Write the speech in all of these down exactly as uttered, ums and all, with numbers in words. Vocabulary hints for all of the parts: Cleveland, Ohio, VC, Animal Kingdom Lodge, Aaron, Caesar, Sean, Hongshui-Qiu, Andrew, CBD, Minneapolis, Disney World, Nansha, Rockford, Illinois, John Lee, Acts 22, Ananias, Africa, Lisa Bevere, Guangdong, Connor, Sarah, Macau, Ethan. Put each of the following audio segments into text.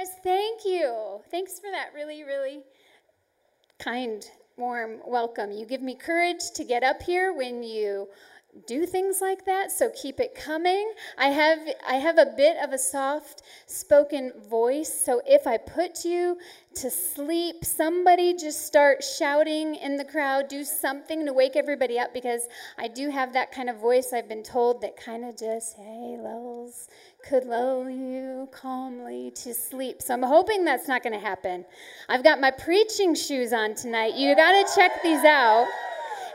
Yes, thank you. Thanks for that really, really kind, warm welcome. You give me courage to get up here when you do things like that, so keep it coming. I have I have a bit of a soft-spoken voice, so if I put you to sleep, somebody just start shouting in the crowd, do something to wake everybody up, because I do have that kind of voice, I've been told, that kind of just, hey, lulls, could lull you calmly to sleep. So I'm hoping that's not going to happen. I've got my preaching shoes on tonight. You got to check these out.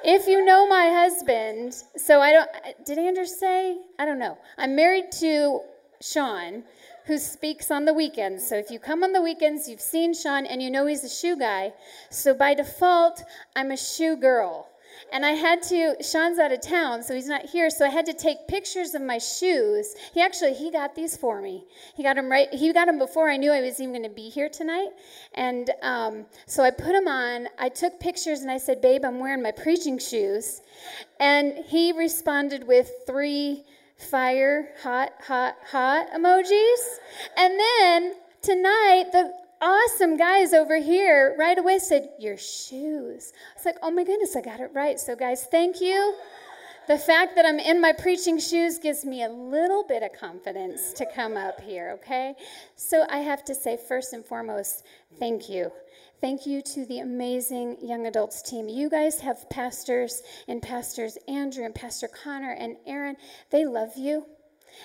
If you know my husband, so I don't, did Andrew say? I don't know. I'm married to Sean, who speaks on the weekends. So if you come on the weekends, you've seen Sean, and you know he's a shoe guy. So by default, I'm a shoe girl. And I had to, Sean's out of town, so he's not here, so I had to take pictures of my shoes. He actually, he got these for me. He got them right, he got them before I knew I was even going to be here tonight. And um, so I put them on, I took pictures, and I said, babe, I'm wearing my preaching shoes. And he responded with three fire, hot, hot, hot emojis. And then tonight, the awesome guys over here right away said, your shoes. I was like, oh my goodness, I got it right. So guys, thank you. The fact that I'm in my preaching shoes gives me a little bit of confidence to come up here, okay? So I have to say, first and foremost, thank you. Thank you to the amazing young adults team. You guys have pastors and pastors Andrew and Pastor Connor and Aaron. They love you.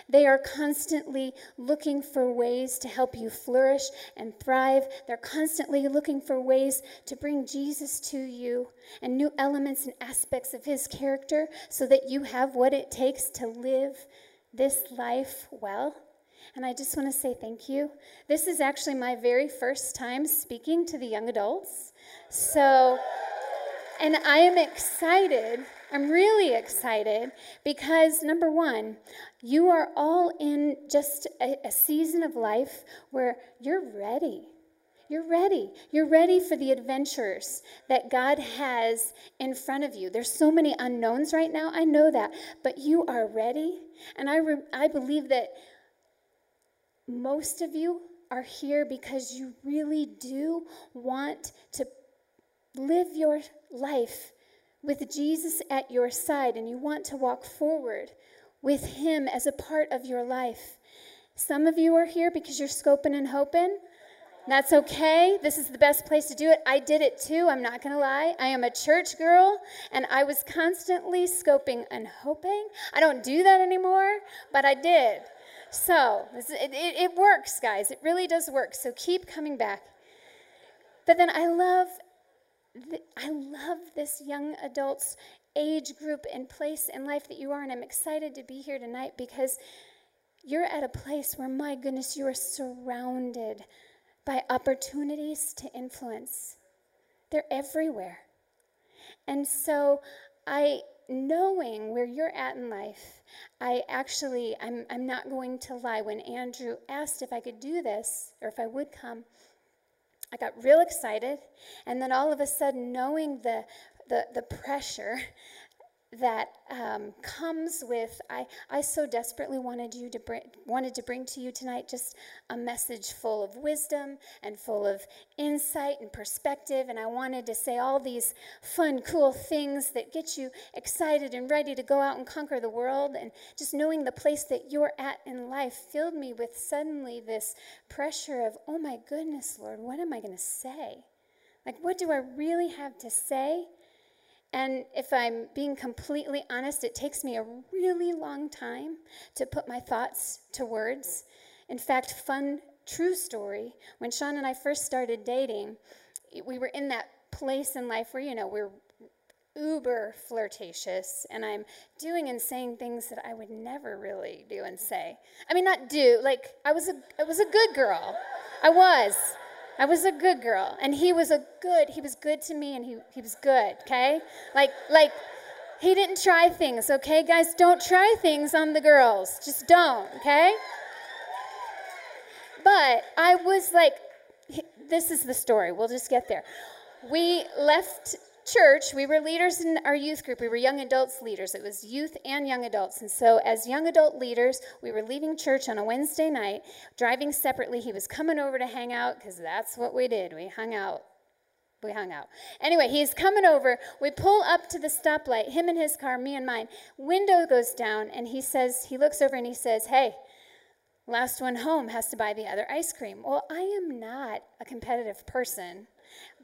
They are constantly looking for ways to help you flourish and thrive. They're constantly looking for ways to bring Jesus to you and new elements and aspects of his character so that you have what it takes to live this life well. And I just want to say thank you. This is actually my very first time speaking to the young adults. So, and I am excited. I'm really excited because, number one, you are all in just a, a season of life where you're ready. You're ready. You're ready for the adventures that God has in front of you. There's so many unknowns right now. I know that. But you are ready. And I, re- I believe that most of you are here because you really do want to live your life with Jesus at your side, and you want to walk forward with him as a part of your life. Some of you are here because you're scoping and hoping. That's okay. This is the best place to do it. I did it too, I'm not going to lie. I am a church girl, and I was constantly scoping and hoping. I don't do that anymore, but I did. So it, it, it works, guys. It really does work, so keep coming back. But then I love I love this young adults age group and place in life that you are, and I'm excited to be here tonight because you're at a place where, my goodness, you are surrounded by opportunities to influence. They're everywhere. And so I, knowing where you're at in life, I actually, I'm, I'm not going to lie, when Andrew asked if I could do this or if I would come, I got real excited, and then all of a sudden, knowing the the, the pressure that um, comes with, I, I so desperately wanted you to bring, wanted to bring to you tonight just a message full of wisdom and full of insight and perspective, and I wanted to say all these fun, cool things that get you excited and ready to go out and conquer the world, and just knowing the place that you're at in life filled me with suddenly this pressure of, oh my goodness, Lord, what am I going to say? Like, what do I really have to say? And if I'm being completely honest, it takes me a really long time to put my thoughts to words. In fact, fun, true story, when Sean and I first started dating, we were in that place in life where, you know, we're uber flirtatious, and I'm doing and saying things that I would never really do and say. I mean, not do, like, I was a, I was a good girl. I was. I was a good girl, and he was a good, he was good to me, and he, he was good, okay? Like, like, he didn't try things, okay? Guys, don't try things on the girls. Just don't, okay? But I was like, this is the story. We'll just get there. We left church, we were leaders in our youth group. We were young adults leaders. It was youth and young adults. And so as young adult leaders, we were leaving church on a Wednesday night, driving separately. He was coming over to hang out because that's what we did. We hung out. We hung out. Anyway, he's coming over. We pull up to the stoplight, him and his car, me and mine. Window goes down, and he says, he looks over and he says, hey, last one home has to buy the other ice cream. Well, I am not a competitive person,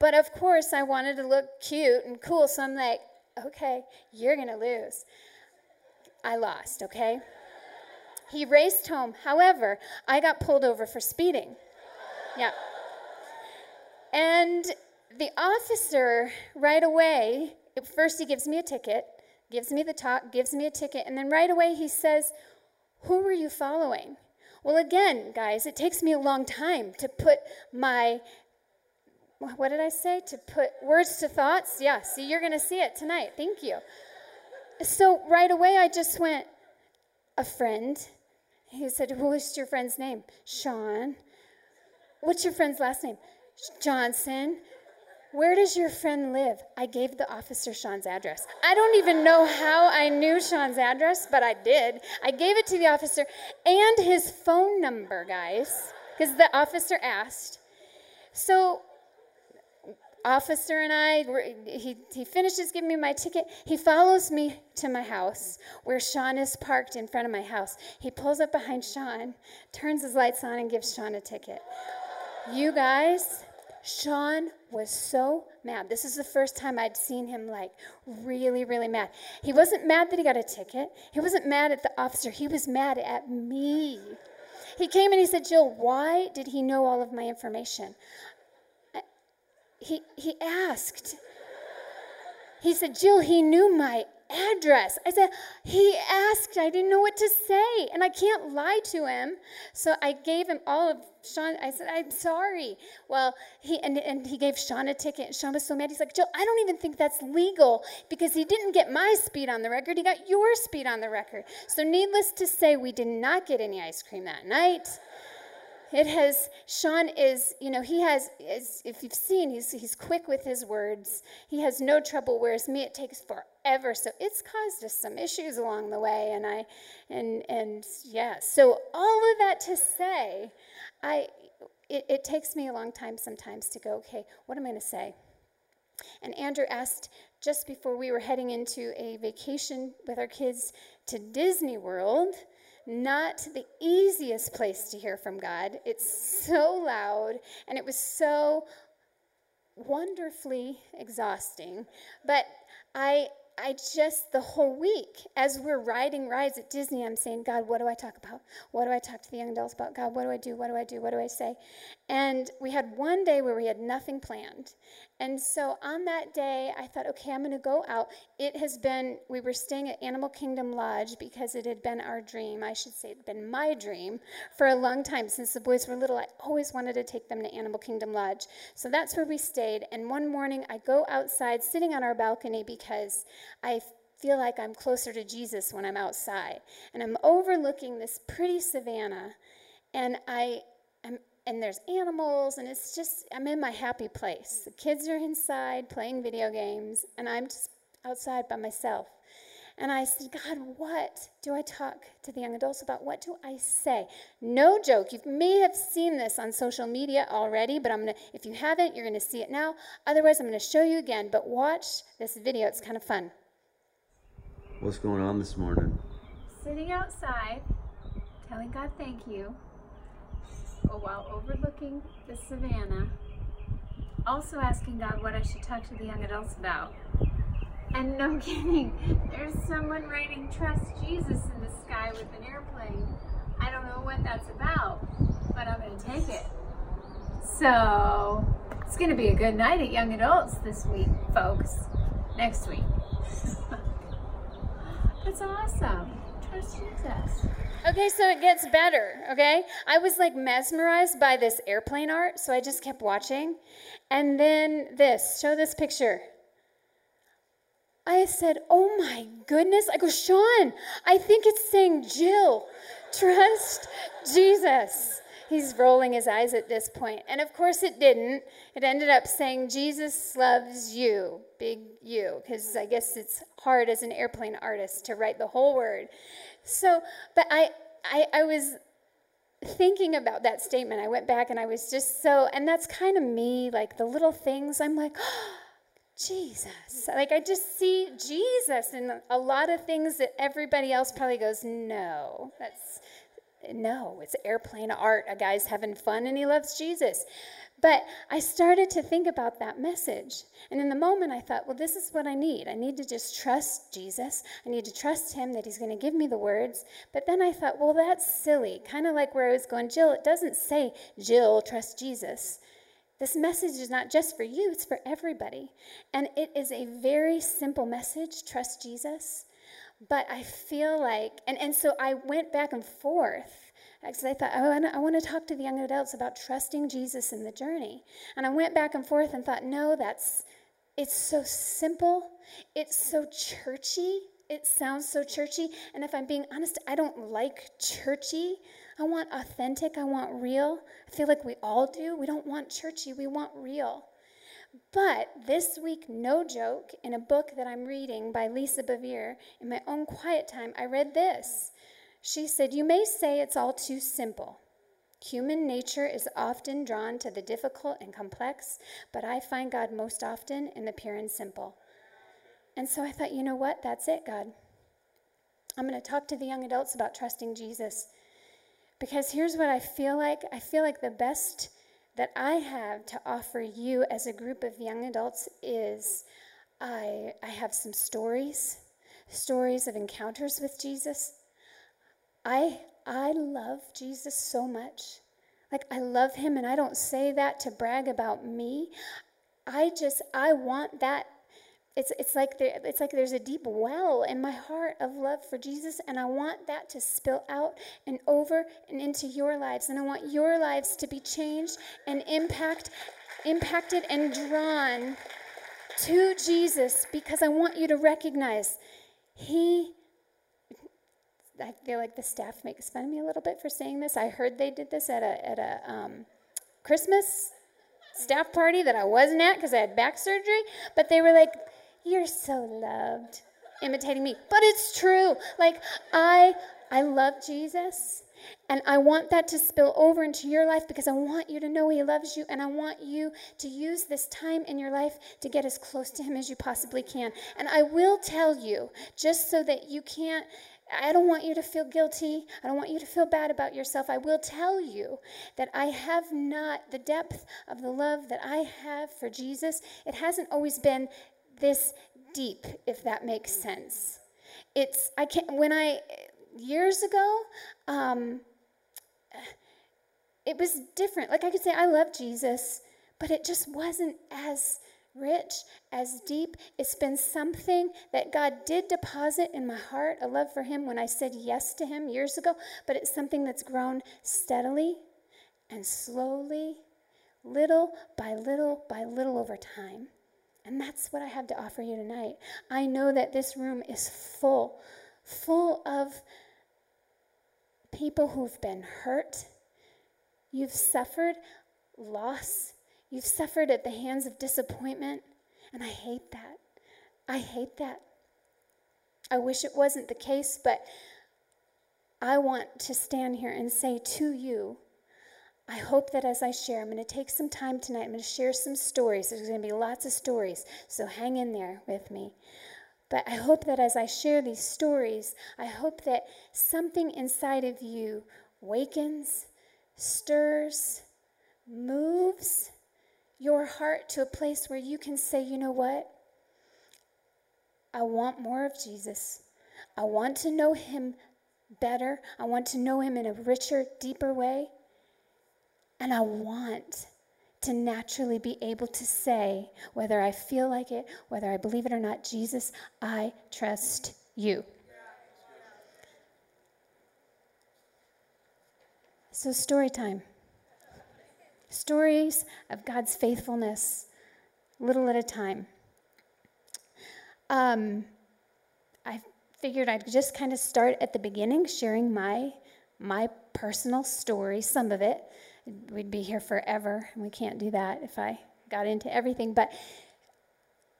but of course I wanted to look cute and cool, so I'm like, okay, you're going to lose. I lost, okay? He raced home. However, I got pulled over for speeding. Yeah. And the officer, right away, first he gives me a ticket, gives me the talk, gives me a ticket, and then right away he says, who were you following? Well, again, guys, it takes me a long time to put my, what did I say? To put words to thoughts? Yeah, see, you're going to see it tonight. Thank you. So right away I just went, a friend. He said, what's your friend's name? Sean. What's your friend's last name? Johnson. Where does your friend live? I gave the officer Sean's address. I don't even know how I knew Sean's address, but I did. I gave it to the officer and his phone number, guys, because the officer asked. So officer and I, he, he finishes giving me my ticket. He follows me to my house where Sean is parked in front of my house. He pulls up behind Sean, turns his lights on, and gives Sean a ticket. You guys, Sean was so mad. This is the first time I'd seen him, like, really, really mad. He wasn't mad that he got a ticket. He wasn't mad at the officer. He was mad at me. He came and he said, Jill, why did he know all of my information? I, he, he asked. He said, Jill, he knew my address. I said, he asked. I didn't know what to say, and I can't lie to him. So I gave him all of Sean. I said, I'm sorry. Well, he and, and he gave Sean a ticket, and Sean was so mad. He's like, Jill, I don't even think that's legal because he didn't get my speed on the record. He got your speed on the record. So needless to say, we did not get any ice cream that night. It has, Sean is, you know, he has, is, if you've seen, he's he's quick with his words. He has no trouble, whereas me, it takes forever. So it's caused us some issues along the way, and I, and, and yeah. So all of that to say, I, it, it takes me a long time sometimes to go, okay, what am I going to say? And Andrew asked just before we were heading into a vacation with our kids to Disney World, not the easiest place to hear from God. It's so loud, and it was so wonderfully exhausting. But I I just, the whole week, as we're riding rides at Disney, I'm saying, God, what do I talk about? What do I talk to the young adults about? God, what do I do? What do I do? What do I say? And we had one day where we had nothing planned. And so on that day, I thought, okay, I'm going to go out. It has been, we were staying at Animal Kingdom Lodge because it had been our dream. I should say it had been my dream for a long time. Since the boys were little, I always wanted to take them to Animal Kingdom Lodge. So that's where we stayed. And one morning, I go outside, sitting on our balcony because I feel like I'm closer to Jesus when I'm outside. And I'm overlooking this pretty savannah, and I am, and there's animals, and it's just, I'm in my happy place. The kids are inside playing video games, and I'm just outside by myself. And I said, God, what do I talk to the young adults about? What do I say? No joke. You may have seen this on social media already, but I'm gonna, if you haven't, you're going to see it now. Otherwise, I'm going to show you again, but watch this video. It's kind of fun. What's going on this morning? Sitting outside, telling God thank you, while overlooking the savannah. Also asking God what I should talk to the young adults about. And no kidding, there's someone writing Trust Jesus in the sky with an airplane. I don't know what that's about, but I'm going to take it. So it's going to be a good night at Young Adults this week, folks. Next week. That's awesome. Trust Jesus. Okay, so it gets better, okay? I was like mesmerized by this airplane art, so I just kept watching. And then this, show this picture. I said, oh my goodness. I go, Sean, I think it's saying Jill, trust Jesus. He's rolling his eyes at this point. And of course it didn't. It ended up saying, Jesus loves you, big U, because I guess it's hard as an airplane artist to write the whole word. So, but I, I, I was thinking about that statement. I went back and I was just so, and that's kind of me, like the little things, I'm like, oh, Jesus. Like I just see Jesus in a lot of things that everybody else probably goes, no, that's, no, it's airplane art. A guy's having fun and he loves Jesus. But I started to think about that message. And in the moment I thought, well, this is what I need. I need to just trust Jesus. I need to trust him that he's going to give me the words. But then I thought, well, that's silly. Kind of like where I was going, Jill, it doesn't say, Jill, trust Jesus. This message is not just for you, it's for everybody. And it is a very simple message, trust Jesus. But I feel like, and, and so I went back and forth. Because I thought, oh, I want to talk to the young adults about trusting Jesus in the journey. And I went back and forth and thought, no, that's, it's so simple. It's so churchy. It sounds so churchy. And if I'm being honest, I don't like churchy. I want authentic. I want real. I feel like we all do. We don't want churchy. We want real. But this week, no joke, in a book that I'm reading by Lisa Bevere, in my own quiet time, I read this. She said, you may say it's all too simple. Human nature is often drawn to the difficult and complex, but I find God most often in the pure and simple. And so I thought, you know what? That's it, God. I'm going to talk to the young adults about trusting Jesus. Because here's what I feel like. I feel like the best that I have to offer you as a group of young adults is I, I have some stories, stories of encounters with Jesus. I I love Jesus so much. Like, I love him, and I don't say that to brag about me. I just, I want that. It's it's like there, it's like there's a deep well in my heart of love for Jesus, and I want that to spill out and over and into your lives, and I want your lives to be changed and impact, impacted and drawn to Jesus, because I want you to recognize he I feel like the staff makes fun of me a little bit for saying this. I heard they did this at a at a um, Christmas staff party that I wasn't at because I had back surgery. But they were like, "You're so loved," imitating me. But it's true. Like I I love Jesus, and I want that to spill over into your life because I want you to know he loves you, and I want you to use this time in your life to get as close to him as you possibly can. And I will tell you, just so that you can't. I don't want you to feel guilty. I don't want you to feel bad about yourself. I will tell you that I have not the depth of the love that I have for Jesus. It hasn't always been this deep, if that makes sense. It's, I can't, when I, years ago, um, it was different. Like I could say, I love Jesus, but it just wasn't as rich, as deep. It's been something that God did deposit in my heart, a love for him when I said yes to him years ago, but it's something that's grown steadily and slowly, little by little by little over time. And that's what I have to offer you tonight. I know that this room is full, full of people who've been hurt. You've suffered loss. You've suffered at the hands of disappointment, and I hate that. I hate that. I wish it wasn't the case, but I want to stand here and say to you, I hope that as I share, I'm going to take some time tonight. I'm going to share some stories. There's going to be lots of stories, so hang in there with me. But I hope that as I share these stories, I hope that something inside of you wakens, stirs, moves your heart to a place where you can say, you know what? I want more of Jesus. I want to know him better. I want to know him in a richer, deeper way. And I want to naturally be able to say, whether I feel like it, whether I believe it or not, Jesus, I trust you. So story time. Stories of God's faithfulness, little at a time. Um, I figured I'd just kind of start at the beginning, sharing my my personal story, some of it. We'd be here forever, and we can't do that if I got into everything. But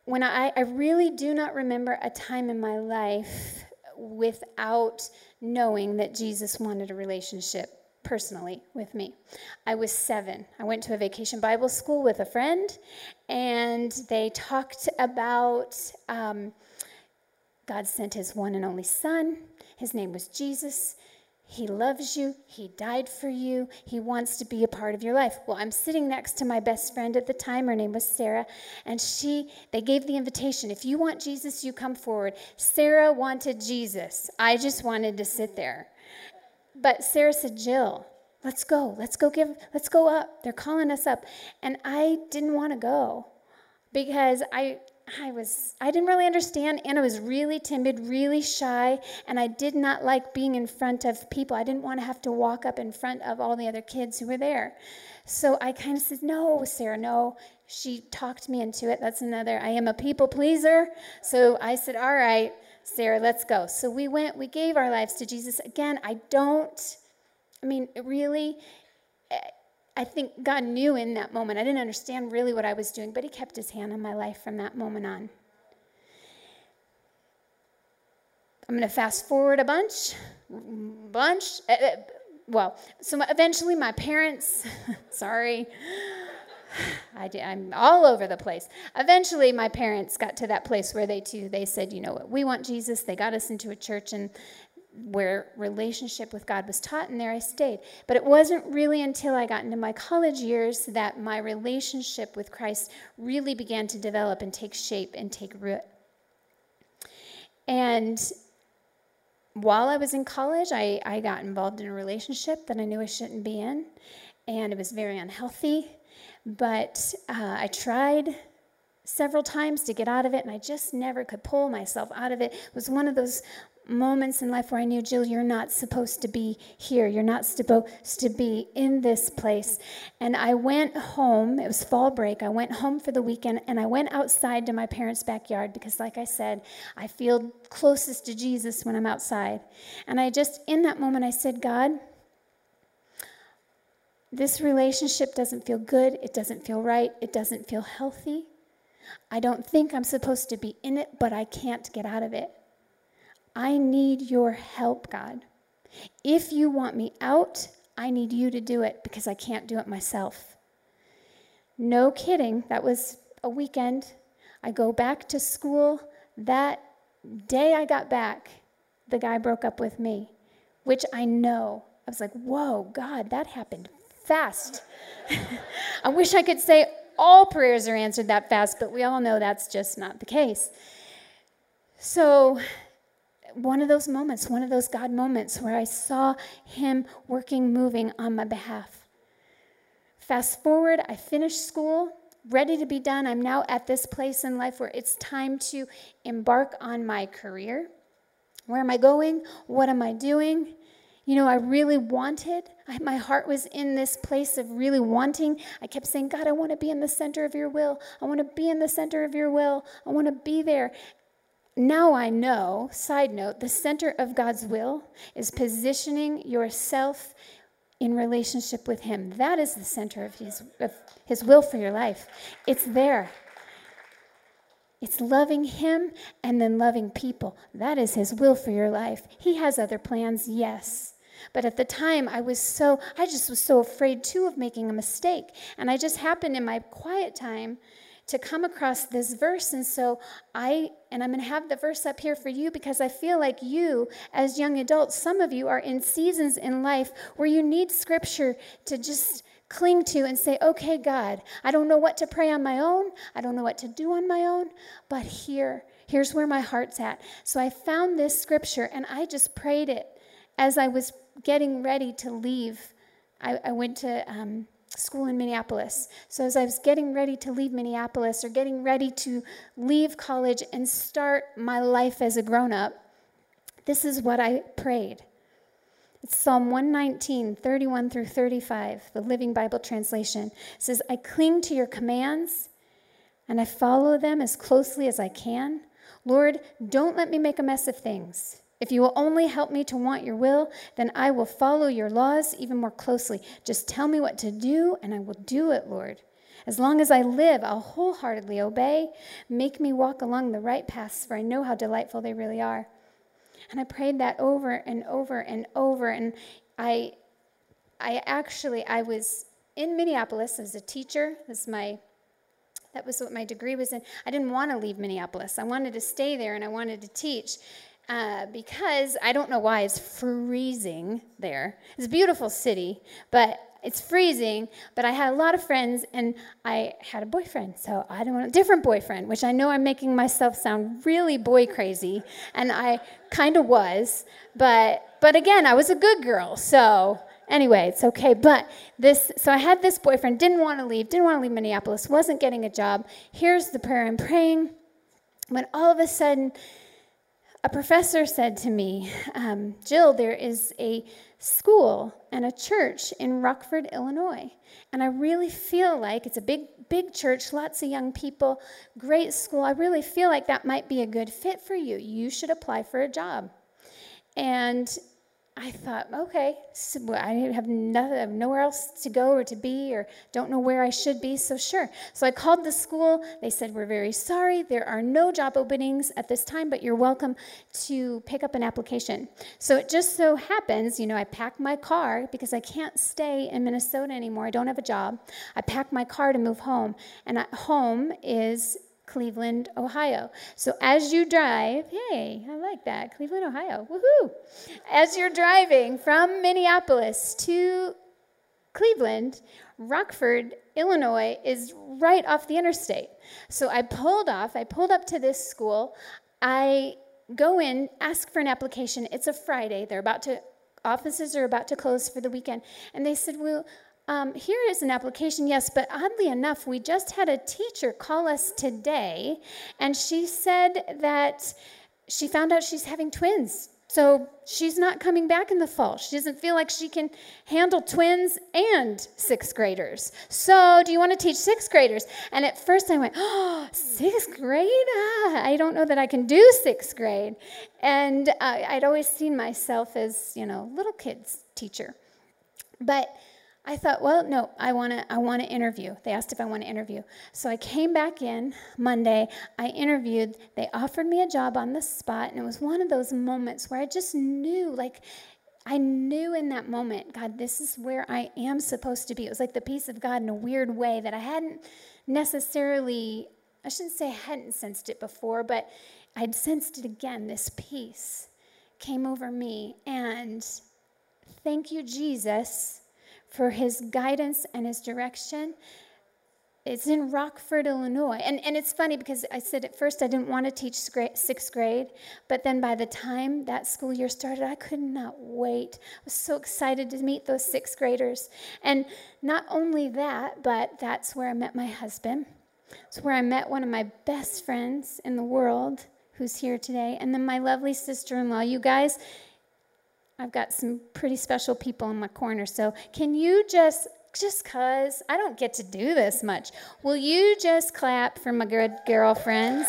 when I, I really do not remember a time in my life without knowing that Jesus wanted a relationship personally with me. I was seven. I went to a vacation Bible school with a friend, and they talked about um, God sent his one and only son. His name was Jesus. He loves you. He died for you. He wants to be a part of your life. Well, I'm sitting next to my best friend at the time. Her name was Sarah, and she, they gave the invitation. If you want Jesus, you come forward. Sarah wanted Jesus. I just wanted to sit there. But Sarah said, Jill, let's go. Let's go give, let's go up. They're calling us up. And I didn't want to go because I... I was, I didn't really understand, and I was really timid, really shy, and I did not like being in front of people. I didn't want to have to walk up in front of all the other kids who were there. So I kind of said, no, Sarah, no. She talked me into it. That's another, I am a people pleaser. So I said, all right, Sarah, let's go. So we went, we gave our lives to Jesus. Again, I don't, I mean, really, I think God knew in that moment. I didn't understand really what I was doing, but he kept his hand on my life from that moment on. I'm going to fast forward a bunch, bunch. Uh, well, so eventually my parents, sorry, I did, I'm all over the place. Eventually my parents got to that place where they too, they said, you know what, we want Jesus. They got us into a church and where relationship with God was taught, and there I stayed. But it wasn't really until I got into my college years that my relationship with Christ really began to develop and take shape and take root. And while I was in college, I, I got involved in a relationship that I knew I shouldn't be in, and it was very unhealthy. But uh, I tried several times to get out of it, and I just never could pull myself out of it. It was one of those moments in life where I knew, Jill, you're not supposed to be here. You're not supposed to be in this place. And I went home. It was fall break. I went home for the weekend, and I went outside to my parents' backyard because, like I said, I feel closest to Jesus when I'm outside. And I just, in that moment, I said, God, this relationship doesn't feel good. It doesn't feel right. It doesn't feel healthy. I don't think I'm supposed to be in it, but I can't get out of it. I need your help, God. If you want me out, I need you to do it because I can't do it myself. No kidding. That was a weekend. I go back to school. That day I got back, the guy broke up with me, which I know. I was like, whoa, God, that happened fast. I wish I could say all prayers are answered that fast, but we all know that's just not the case. So one of those moments, one of those God moments where I saw him working, moving on my behalf. Fast forward, I finished school, ready to be done. I'm now at this place in life where it's time to embark on my career. Where am I going? What am I doing? You know, I really wanted, I, my heart was in this place of really wanting. I kept saying, God, I want to be in the center of your will. I want to be in the center of your will. I want to be there. Now I know, side note, the center of God's will is positioning yourself in relationship with him. That is the center of his, of his will for your life. It's there. It's loving him and then loving people. That is his will for your life. He has other plans, yes. But at the time, I was so, I just was so afraid too of making a mistake. And I just happened in my quiet time to come across this verse, and so I, and I'm going to have the verse up here for you because I feel like you, as young adults, some of you are in seasons in life where you need scripture to just cling to and say, okay, God, I don't know what to pray on my own, I don't know what to do on my own, but here, here's where my heart's at. So I found this scripture, and I just prayed it as I was getting ready to leave. I, I went to um, school in Minneapolis. So as I was getting ready to leave Minneapolis or getting ready to leave college and start my life as a grown-up, this is what I prayed. It's Psalm one nineteen, thirty-one through thirty-five, the Living Bible translation. It says, I cling to your commands and I follow them as closely as I can. Lord, don't let me make a mess of things. If you will only help me to want your will, then I will follow your laws even more closely. Just tell me what to do, and I will do it, Lord. As long as I live, I'll wholeheartedly obey. Make me walk along the right paths, for I know how delightful they really are. And I prayed that over and over and over. And I I actually, I was in Minneapolis as a teacher. This is my... That was what my degree was in. I didn't want to leave Minneapolis. I wanted to stay there, and I wanted to teach uh, because I don't know why it's freezing there. It's a beautiful city, but it's freezing. But I had a lot of friends, and I had a boyfriend, so I don't want a different boyfriend, which I know I'm making myself sound really boy crazy, and I kind of was. But but again, I was a good girl, so. Anyway, it's okay, but this, so I had this boyfriend, didn't want to leave, didn't want to leave Minneapolis, wasn't getting a job. Here's the prayer I'm praying, when all of a sudden, a professor said to me, um, Jill, there is a school and a church in Rockford, Illinois, and I really feel like, it's a big, big church, lots of young people, great school, I really feel like that might be a good fit for you. You should apply for a job. And I thought, okay, so I have nothing, I have nowhere else to go or to be, or don't know where I should be, so sure. So I called the school. They said, we're very sorry. There are no job openings at this time, but you're welcome to pick up an application. So it just so happens, you know, I packed my car because I can't stay in Minnesota anymore. I don't have a job. I packed my car to move home, and at home is Cleveland, Ohio. So as you drive, yay, I like that, Cleveland, Ohio, woohoo! As you're driving from Minneapolis to Cleveland, Rockford, Illinois is right off the interstate. So I pulled off, I pulled up to this school, I go in, ask for an application, it's a Friday, they're about to, offices are about to close for the weekend, and they said, well, Um, here is an application, yes, but oddly enough, we just had a teacher call us today, and she said that she found out she's having twins, so she's not coming back in the fall. She doesn't feel like she can handle twins and sixth graders. So do you want to teach sixth graders? And at first I went, oh, sixth grade? Ah, I don't know that I can do sixth grade. And uh, I'd always seen myself as, you know, little kids teacher. But I thought, well, no, I want to I want to interview. They asked if I want to interview. So I came back in Monday. I interviewed. They offered me a job on the spot, and it was one of those moments where I just knew, like, I knew in that moment, God, this is where I am supposed to be. It was like the peace of God in a weird way that I hadn't necessarily, I shouldn't say I hadn't sensed it before, but I'd sensed it again. This peace came over me, and thank you, Jesus, for his guidance and his direction. It's in Rockford, Illinois. And and it's funny because I said at first I didn't want to teach sixth grade, but then by the time that school year started, I could not wait. I was so excited to meet those sixth graders. And not only that, but that's where I met my husband. It's where I met one of my best friends in the world who's here today, and then my lovely sister-in-law. You guys, I've got some pretty special people in my corner, so can you just, just because I don't get to do this much, will you just clap for my good girlfriends?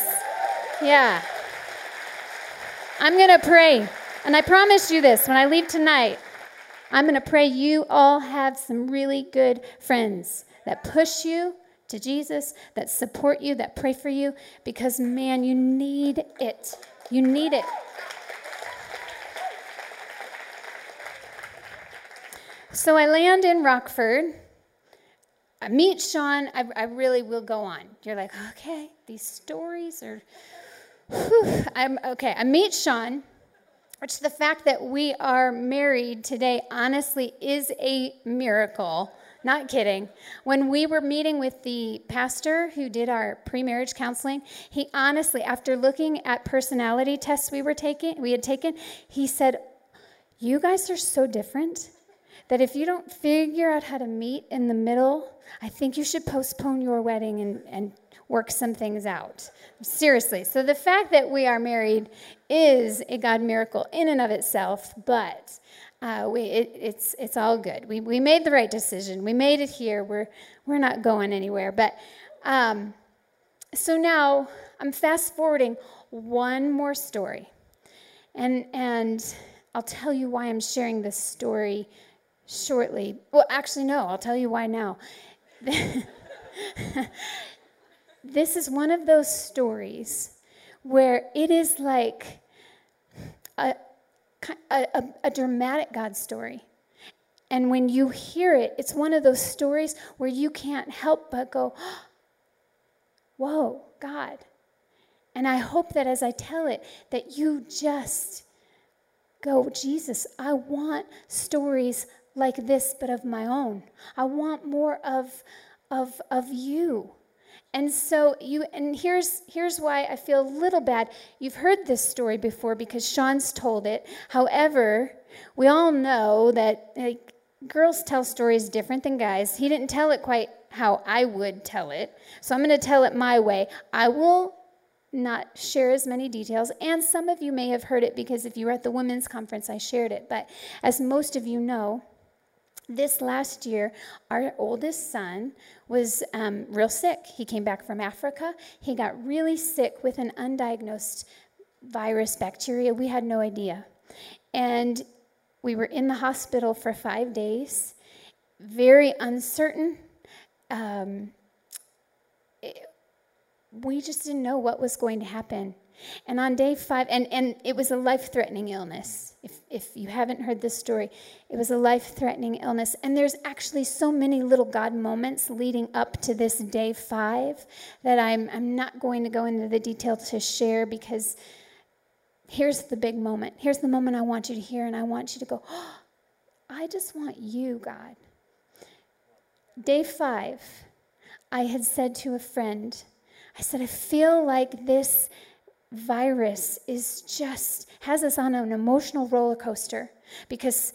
Yeah. I'm going to pray, and I promise you this, when I leave tonight, I'm going to pray you all have some really good friends that push you to Jesus, that support you, that pray for you, because, man, you need it. You need it. So I land in Rockford, I meet Sean, I, I really will go on. You're like, okay, these stories are, whew. I'm okay, I meet Sean, which the fact that we are married today honestly is a miracle, not kidding. When we were meeting with the pastor who did our pre-marriage counseling, he honestly, after looking at personality tests we were taking, we had taken, he said, you guys are so different that if you don't figure out how to meet in the middle, I think you should postpone your wedding and, and work some things out. Seriously. So the fact that we are married is a God miracle in and of itself, but uh, we it, it's it's all good. We we made the right decision. We made it here. We're we're not going anywhere. But um, so now I'm fast forwarding one more story. And and I'll tell you why I'm sharing this story shortly. Well, actually, no, I'll tell you why now. This is one of those stories where it is like a, a, a dramatic God story. And when you hear it, it's one of those stories where you can't help but go, whoa, God. And I hope that as I tell it, that you just go, Jesus, I want stories like this, but of my own. I want more of, of, of you. And so you, and here's here's why I feel a little bad. You've heard this story before because Sean's told it. However, we all know that like, girls tell stories different than guys. He didn't tell it quite how I would tell it, so I'm going to tell it my way. I will not share as many details, and some of you may have heard it because if you were at the women's conference, I shared it. But as most of you know, this last year, our oldest son was um, real sick. He came back from Africa. He got really sick with an undiagnosed virus, bacteria. We had no idea. And we were in the hospital for five days, very uncertain. Um, it, we just didn't know what was going to happen. And on day five, and, and it was a life-threatening illness. If if you haven't heard this story, it was a life-threatening illness. And there's actually so many little God moments leading up to this day five that I'm I'm not going to go into the detail to share because here's the big moment. Here's the moment I want you to hear, and I want you to go, oh, I just want you, God. Day five, I had said to a friend, I said, I feel like this virus is just, has us on an emotional roller coaster because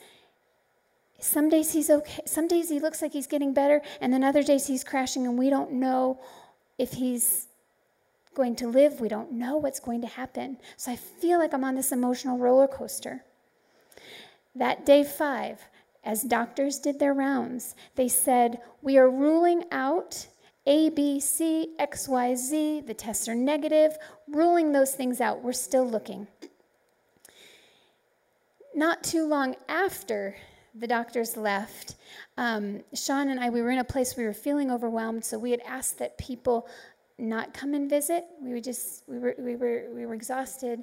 some days he's okay, some days he looks like he's getting better, and then other days he's crashing, and we don't know if he's going to live. We don't know what's going to happen. So I feel like I'm on this emotional roller coaster. That day five, as doctors did their rounds, they said, we are ruling out A, B, C, X, Y, Z, the tests are negative, ruling those things out. We're still looking. Not too long after the doctors left, um, Sean and I, we were in a place we were feeling overwhelmed, so we had asked that people not come and visit. We were just, we were, we were, we were exhausted,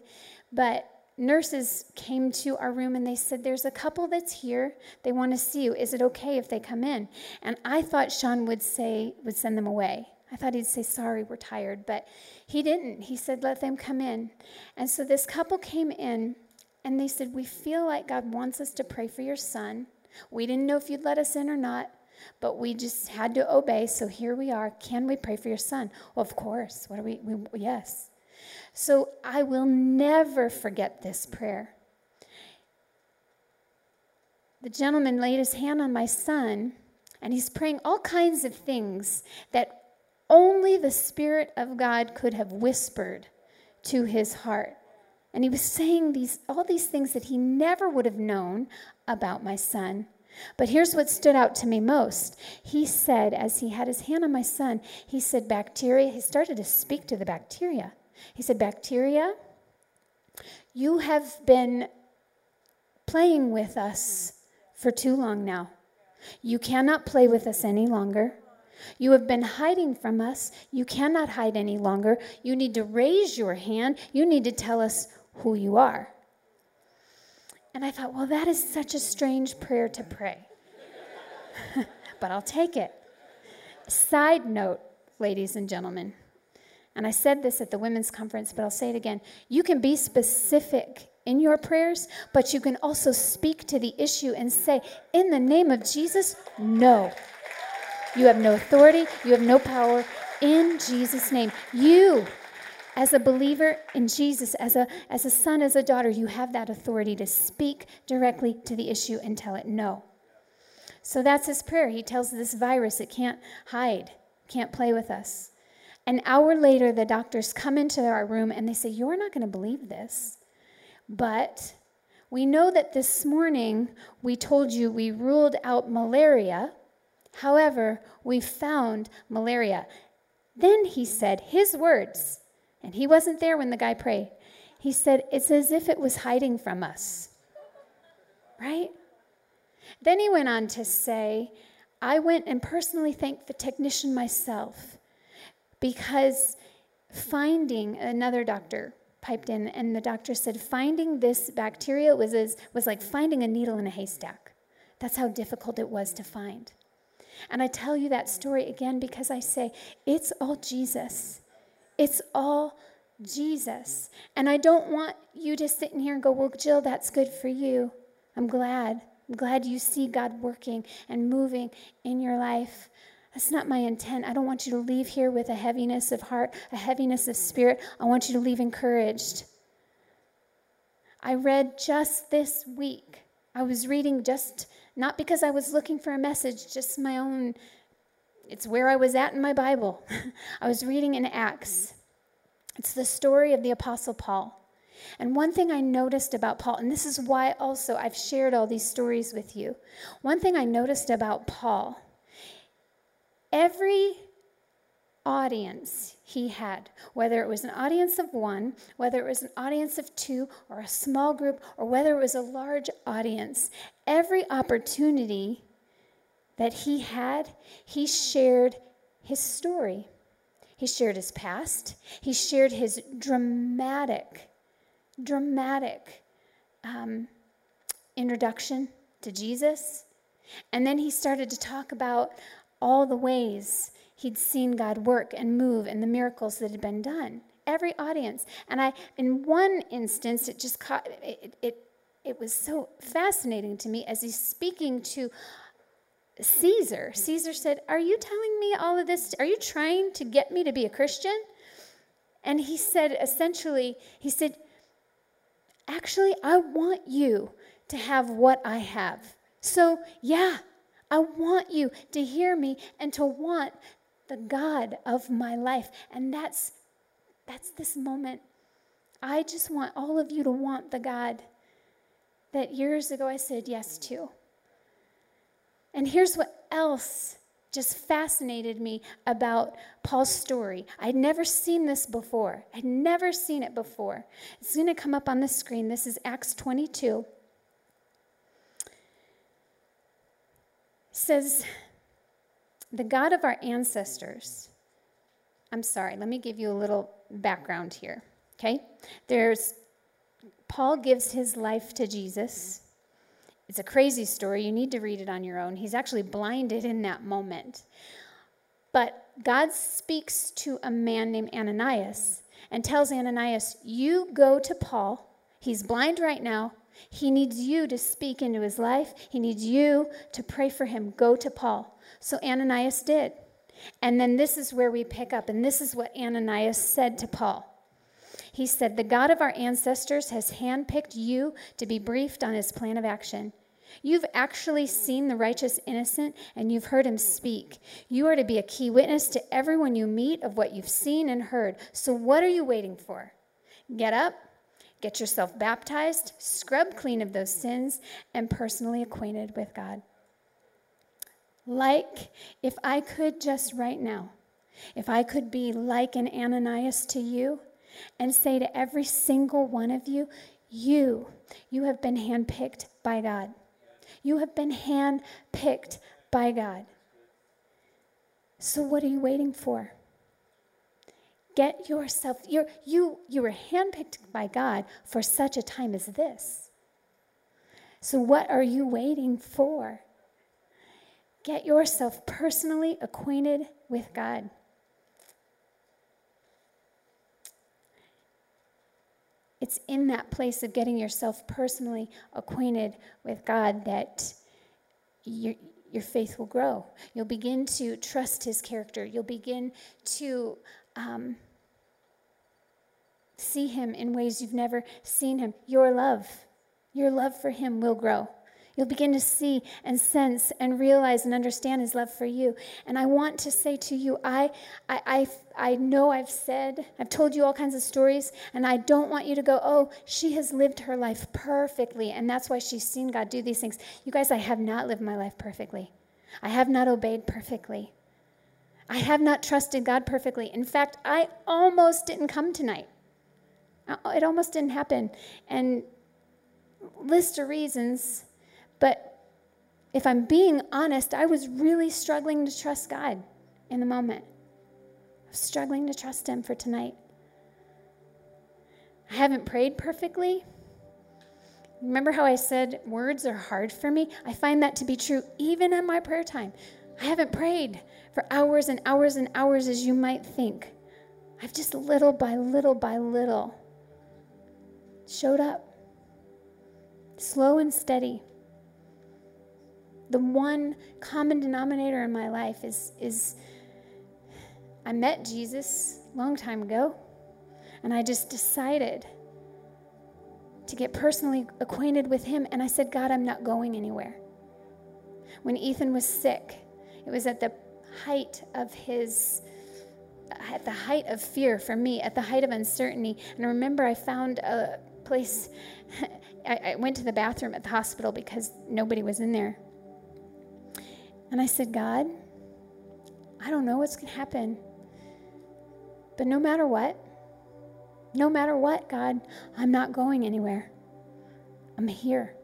but nurses came to our room and they said, there's a couple that's here. They want to see you. Is it okay if they come in? And I thought Sean would say, would send them away. I thought he'd say, sorry, we're tired. But he didn't. He said, let them come in. And so this couple came in and they said, we feel like God wants us to pray for your son. We didn't know if you'd let us in or not, but we just had to obey. So here we are. Can we pray for your son? Well, of course. What are we? we yes. So I will never forget this prayer. The gentleman laid his hand on my son, and he's praying all kinds of things that only the Spirit of God could have whispered to his heart. And he was saying these all these things that he never would have known about my son. But here's what stood out to me most. He said, as he had his hand on my son, he said, bacteria, he started to speak to the bacteria. He said, bacteria, you have been playing with us for too long now. You cannot play with us any longer. You have been hiding from us. You cannot hide any longer. You need to raise your hand. You need to tell us who you are. And I thought, well, that is such a strange prayer to pray. But I'll take it. Side note, ladies and gentlemen. And I said this at the women's conference, but I'll say it again. You can be specific in your prayers, but you can also speak to the issue and say, in the name of Jesus, no. You have no authority. You have no power. In Jesus' name. You, as a believer in Jesus, as a, as a son, as a daughter, you have that authority to speak directly to the issue and tell it no. So that's his prayer. He tells this virus it can't hide, can't play with us. An hour later, the doctors come into our room and they say, you're not going to believe this, but we know that this morning we told you we ruled out malaria. However, we found malaria. Then he said his words, and he wasn't there when the guy prayed. He said, it's as if it was hiding from us, right? Then he went on to say, I went and personally thanked the technician myself because finding another doctor piped in, and the doctor said finding this bacteria was, as, was like finding a needle in a haystack. That's how difficult it was to find. And I tell you that story again because I say, it's all Jesus. It's all Jesus. And I don't want you to sit in here and go, well, Jill, that's good for you. I'm glad. I'm glad you see God working and moving in your life. That's not my intent. I don't want you to leave here with a heaviness of heart, a heaviness of spirit. I want you to leave encouraged. I read just this week. I was reading just, not because I was looking for a message, just my own, it's where I was at in my Bible. I was reading in Acts. It's the story of the Apostle Paul. And one thing I noticed about Paul, and this is why also I've shared all these stories with you. One thing I noticed about Paul, every audience he had, whether it was an audience of one, whether it was an audience of two, or a small group, or whether it was a large audience, every opportunity that he had, he shared his story. He shared his past. He shared his dramatic, dramatic um, introduction to Jesus. And then he started to talk about all the ways he'd seen God work and move and the miracles that had been done. Every audience. And I, in one instance, it just caught, it, it, it was so fascinating to me as he's speaking to Caesar. Caesar said, are you telling me all of this? Are you trying to get me to be a Christian? And he said, essentially, he said, actually, I want you to have what I have. So, yeah, I want you to hear me and to want the God of my life. And that's that's this moment. I just want all of you to want the God that years ago I said yes to. And here's what else just fascinated me about Paul's story. I'd never seen this before. I'd never seen it before. It's going to come up on the screen. This is Acts twenty-two. Says, the God of our ancestors, I'm sorry, let me give you a little background here, okay? There's, Paul gives his life to Jesus. It's a crazy story. You need to read it on your own. He's actually blinded in that moment. But God speaks to a man named Ananias and tells Ananias, you go to Paul. He's blind right now. He needs you to speak into his life. He needs you to pray for him. Go to Paul. So Ananias did. And then this is where we pick up, and this is what Ananias said to Paul. He said, the God of our ancestors has handpicked you to be briefed on his plan of action. You've actually seen the righteous innocent, and you've heard him speak. You are to be a key witness to everyone you meet of what you've seen and heard. So what are you waiting for? Get up. Get yourself baptized, scrub clean of those sins, and personally acquainted with God. Like, if I could just right now, if I could be like an Ananias to you and say to every single one of you, you, you have been handpicked by God. You have been handpicked by God. So what are you waiting for? Get yourself, you're, you you were handpicked by God for such a time as this. So what are you waiting for? Get yourself personally acquainted with God. It's in that place of getting yourself personally acquainted with God that you're, your faith will grow. You'll begin to trust his character. You'll begin to um, see him in ways you've never seen him. Your love, your love for him will grow. You'll begin to see and sense and realize and understand his love for you. And I want to say to you, I, I, I, I know I've said, I've told you all kinds of stories, and I don't want you to go, oh, she has lived her life perfectly, and that's why she's seen God do these things. You guys, I have not lived my life perfectly. I have not obeyed perfectly. I have not trusted God perfectly. In fact, I almost didn't come tonight. It almost didn't happen. And list of reasons. But if I'm being honest, I was really struggling to trust God in the moment. I was struggling to trust him for tonight. I haven't prayed perfectly. Remember how I said words are hard for me? I find that to be true even in my prayer time. I haven't prayed for hours and hours and hours as you might think. I've just little by little by little showed up. Slow and steady. The one common denominator in my life is, is I met Jesus a long time ago, and I just decided to get personally acquainted with him, and I said, God, I'm not going anywhere. When Ethan was sick, it was at the height of his, at the height of fear for me, at the height of uncertainty. And I remember I found a place, I, I went to the bathroom at the hospital because nobody was in there. And I said, God, I don't know what's going to happen, but no matter what, no matter what, God, I'm not going anywhere. I'm here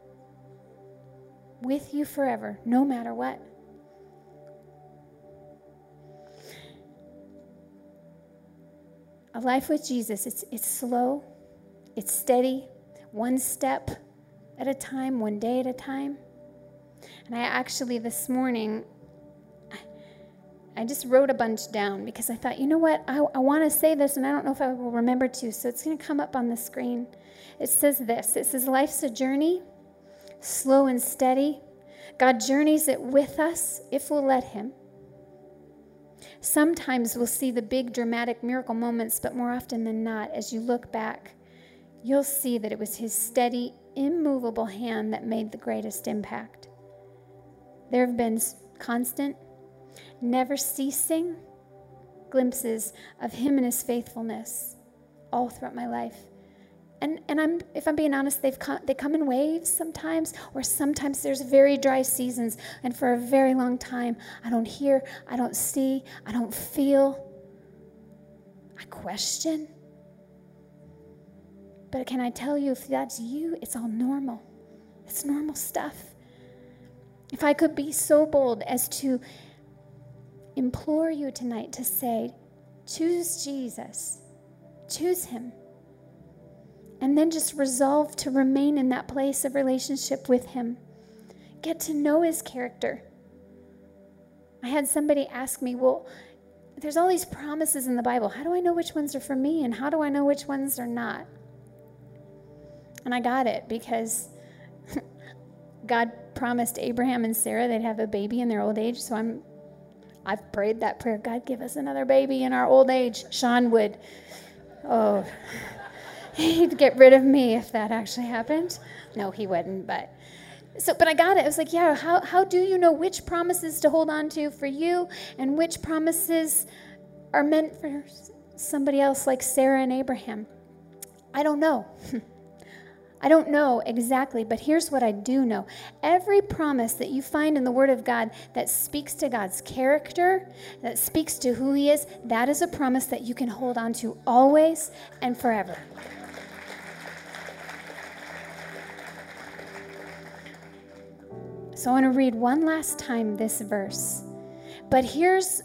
with you forever, no matter what. A life with Jesus, it's it's slow, it's steady, one step at a time, one day at a time. And I actually, this morning, I just wrote a bunch down because I thought, you know what, I, I want to say this, and I don't know if I will remember to, so it's going to come up on the screen. It says this. It says, life's a journey, slow and steady. God journeys it with us if we'll let him. Sometimes we'll see the big dramatic miracle moments, but more often than not, as you look back, you'll see that it was his steady, immovable hand that made the greatest impact. There have been constant, never ceasing glimpses of him and his faithfulness all throughout my life. And and I'm if I'm being honest, they've come, they come in waves sometimes, or sometimes there's very dry seasons, and for a very long time, I don't hear, I don't see, I don't feel. I question. But can I tell you, if that's you, it's all normal. It's normal stuff. If I could be so bold as to implore you tonight to say, choose Jesus, choose him, and then just resolve to remain in that place of relationship with him. Get to know his character. I had somebody ask me, well, there's all these promises in the Bible. How do I know which ones are for me, and how do I know which ones are not? And I got it, because God promised Abraham and Sarah they'd have a baby in their old age, so I'm I've prayed that prayer. God, give us another baby in our old age. Sean would, oh, he'd get rid of me if that actually happened. No, he wouldn't, but. So, but I got it. I was like, yeah, how, how do you know which promises to hold on to for you and which promises are meant for somebody else like Sarah and Abraham? I don't know. I don't know exactly, but here's what I do know. Every promise that you find in the Word of God that speaks to God's character, that speaks to who he is, that is a promise that you can hold on to always and forever. So I want to read one last time this verse. But here's,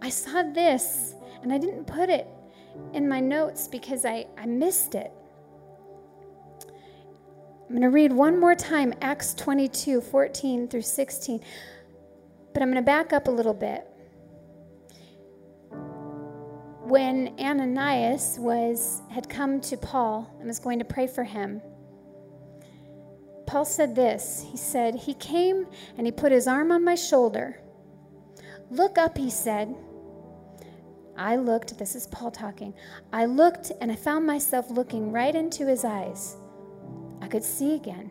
I saw this, and I didn't put it in my notes because I, I missed it. I'm going to read one more time, Acts twenty-two, fourteen through sixteen. But I'm going to back up a little bit. When Ananias was had come to Paul and was going to pray for him, Paul said this. He said, he came and he put his arm on my shoulder. Look up, he said. I looked, this is Paul talking. I looked and I found myself looking right into his eyes. I could see again.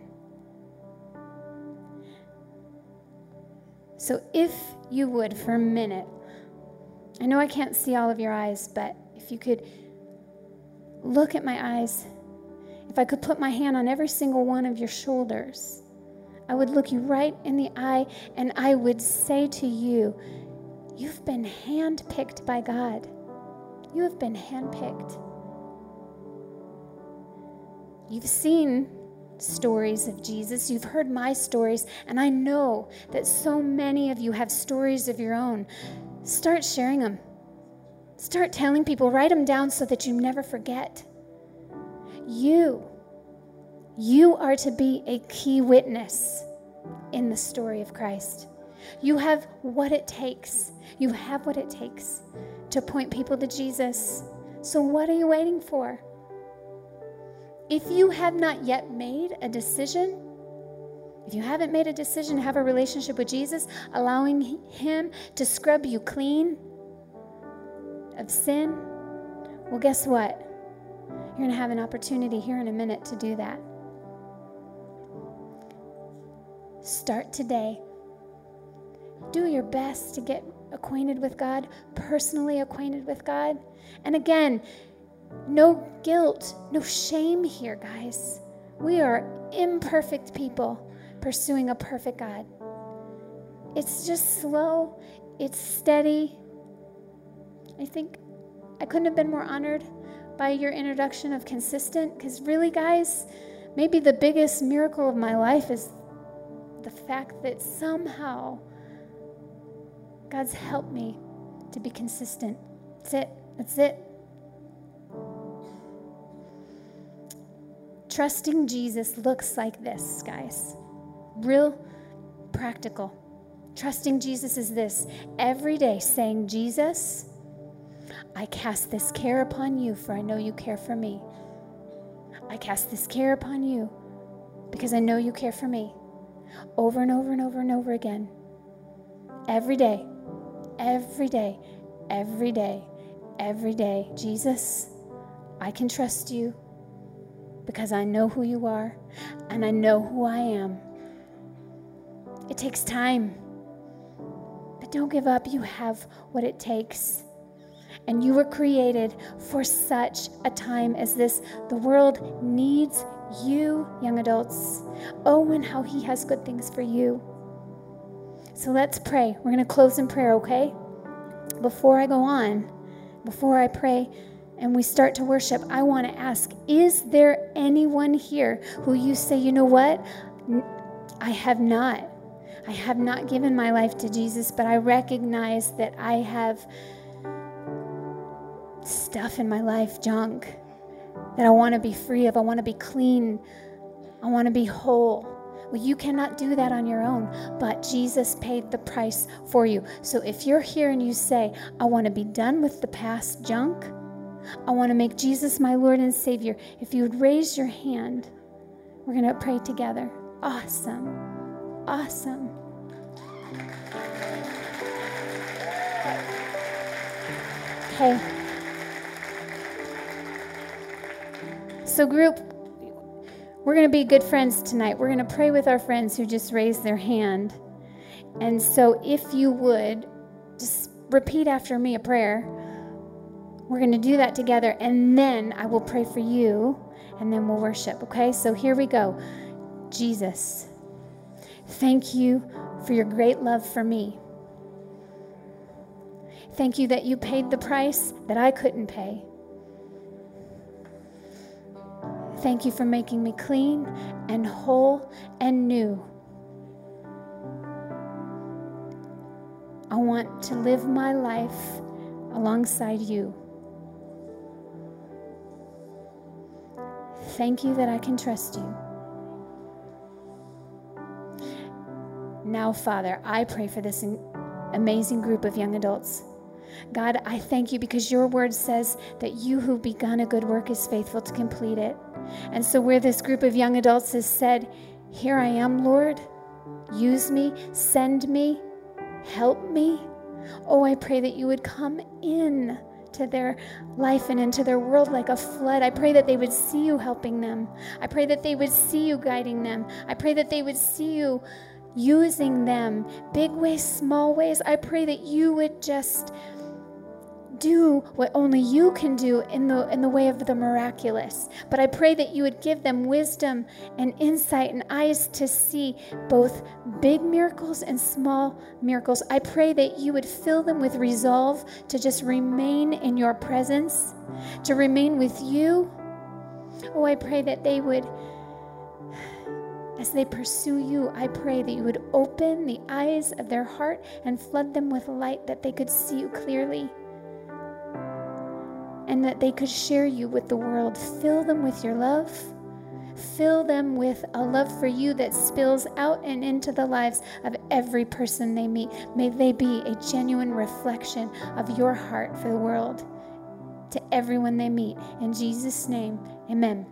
So if you would, for a minute, I know I can't see all of your eyes, but if you could look at my eyes, if I could put my hand on every single one of your shoulders, I would look you right in the eye, and I would say to you, you've been handpicked by God. You have been handpicked. You've seen stories of Jesus. You've heard my stories, and I know that so many of you have stories of your own. Start sharing them. Start telling people. Write them down so that you never forget. You, you are to be a key witness in the story of Christ. You have what it takes. You have what it takes to point people to Jesus. So what are you waiting for? If you have not yet made a decision, if you haven't made a decision to have a relationship with Jesus, allowing him to scrub you clean of sin, well, guess what? You're going to have an opportunity here in a minute to do that. Start today. Do your best to get acquainted with God, personally acquainted with God. And again, no guilt, no shame here, guys. We are imperfect people pursuing a perfect God. It's just slow. It's steady. I think I couldn't have been more honored by your introduction of consistent, because really, guys, maybe the biggest miracle of my life is the fact that somehow God's helped me to be consistent. That's it. That's it. Trusting Jesus looks like this, guys. Real practical. Trusting Jesus is this. Every day saying, Jesus, I cast this care upon you, for I know you care for me. I cast this care upon you because I know you care for me. Over and over and over and over again. Every day, every day, every day, every day. Jesus, I can trust you because I know who you are and I know who I am. It takes time, but don't give up. You have what it takes. And you were created for such a time as this. The world needs you, young adults. Oh, and how he has good things for you. So let's pray. We're going to close in prayer, okay? Before I go on, before I pray and we start to worship, I want to ask, is there anyone here who you say, you know what? I have not. I have not given my life to Jesus, but I recognize that I have stuff in my life, junk, that I want to be free of. I want to be clean. I want to be whole. Well, you cannot do that on your own, but Jesus paid the price for you. So if you're here and you say, I want to be done with the past junk, I want to make Jesus my Lord and Savior, if you would raise your hand, we're going to pray together. Awesome. Awesome. Okay. So group, we're going to be good friends tonight. We're going to pray with our friends who just raised their hand. And so if you would, just repeat after me a prayer. We're going to do that together, and then I will pray for you, and then we'll worship, okay? So here we go. Jesus, thank you for your great love for me. Thank you that you paid the price that I couldn't pay. Thank you for making me clean and whole and new. I want to live my life alongside you. Thank you that I can trust you. Now, Father, I pray for this amazing group of young adults. God, I thank you because your word says that you who begun a good work is faithful to complete it. And so where this group of young adults has said, here I am, Lord, use me, send me, help me. Oh, I pray that you would come in to their life and into their world like a flood. I pray that they would see you helping them. I pray that they would see you guiding them. I pray that they would see you using them, big ways, small ways. I pray that you would just do what only you can do in the in the way of the miraculous. But I pray that you would give them wisdom and insight and eyes to see both big miracles and small miracles. I pray that you would fill them with resolve to just remain in your presence, to remain with you, Oh, I pray that they would, as they pursue you, I pray that you would open the eyes of their heart and flood them with light, that they could see you clearly and that they could share you with the world. Fill them with your love. Fill them with a love for you that spills out and into the lives of every person they meet. May they be a genuine reflection of your heart for the world to everyone they meet. In Jesus' name, amen.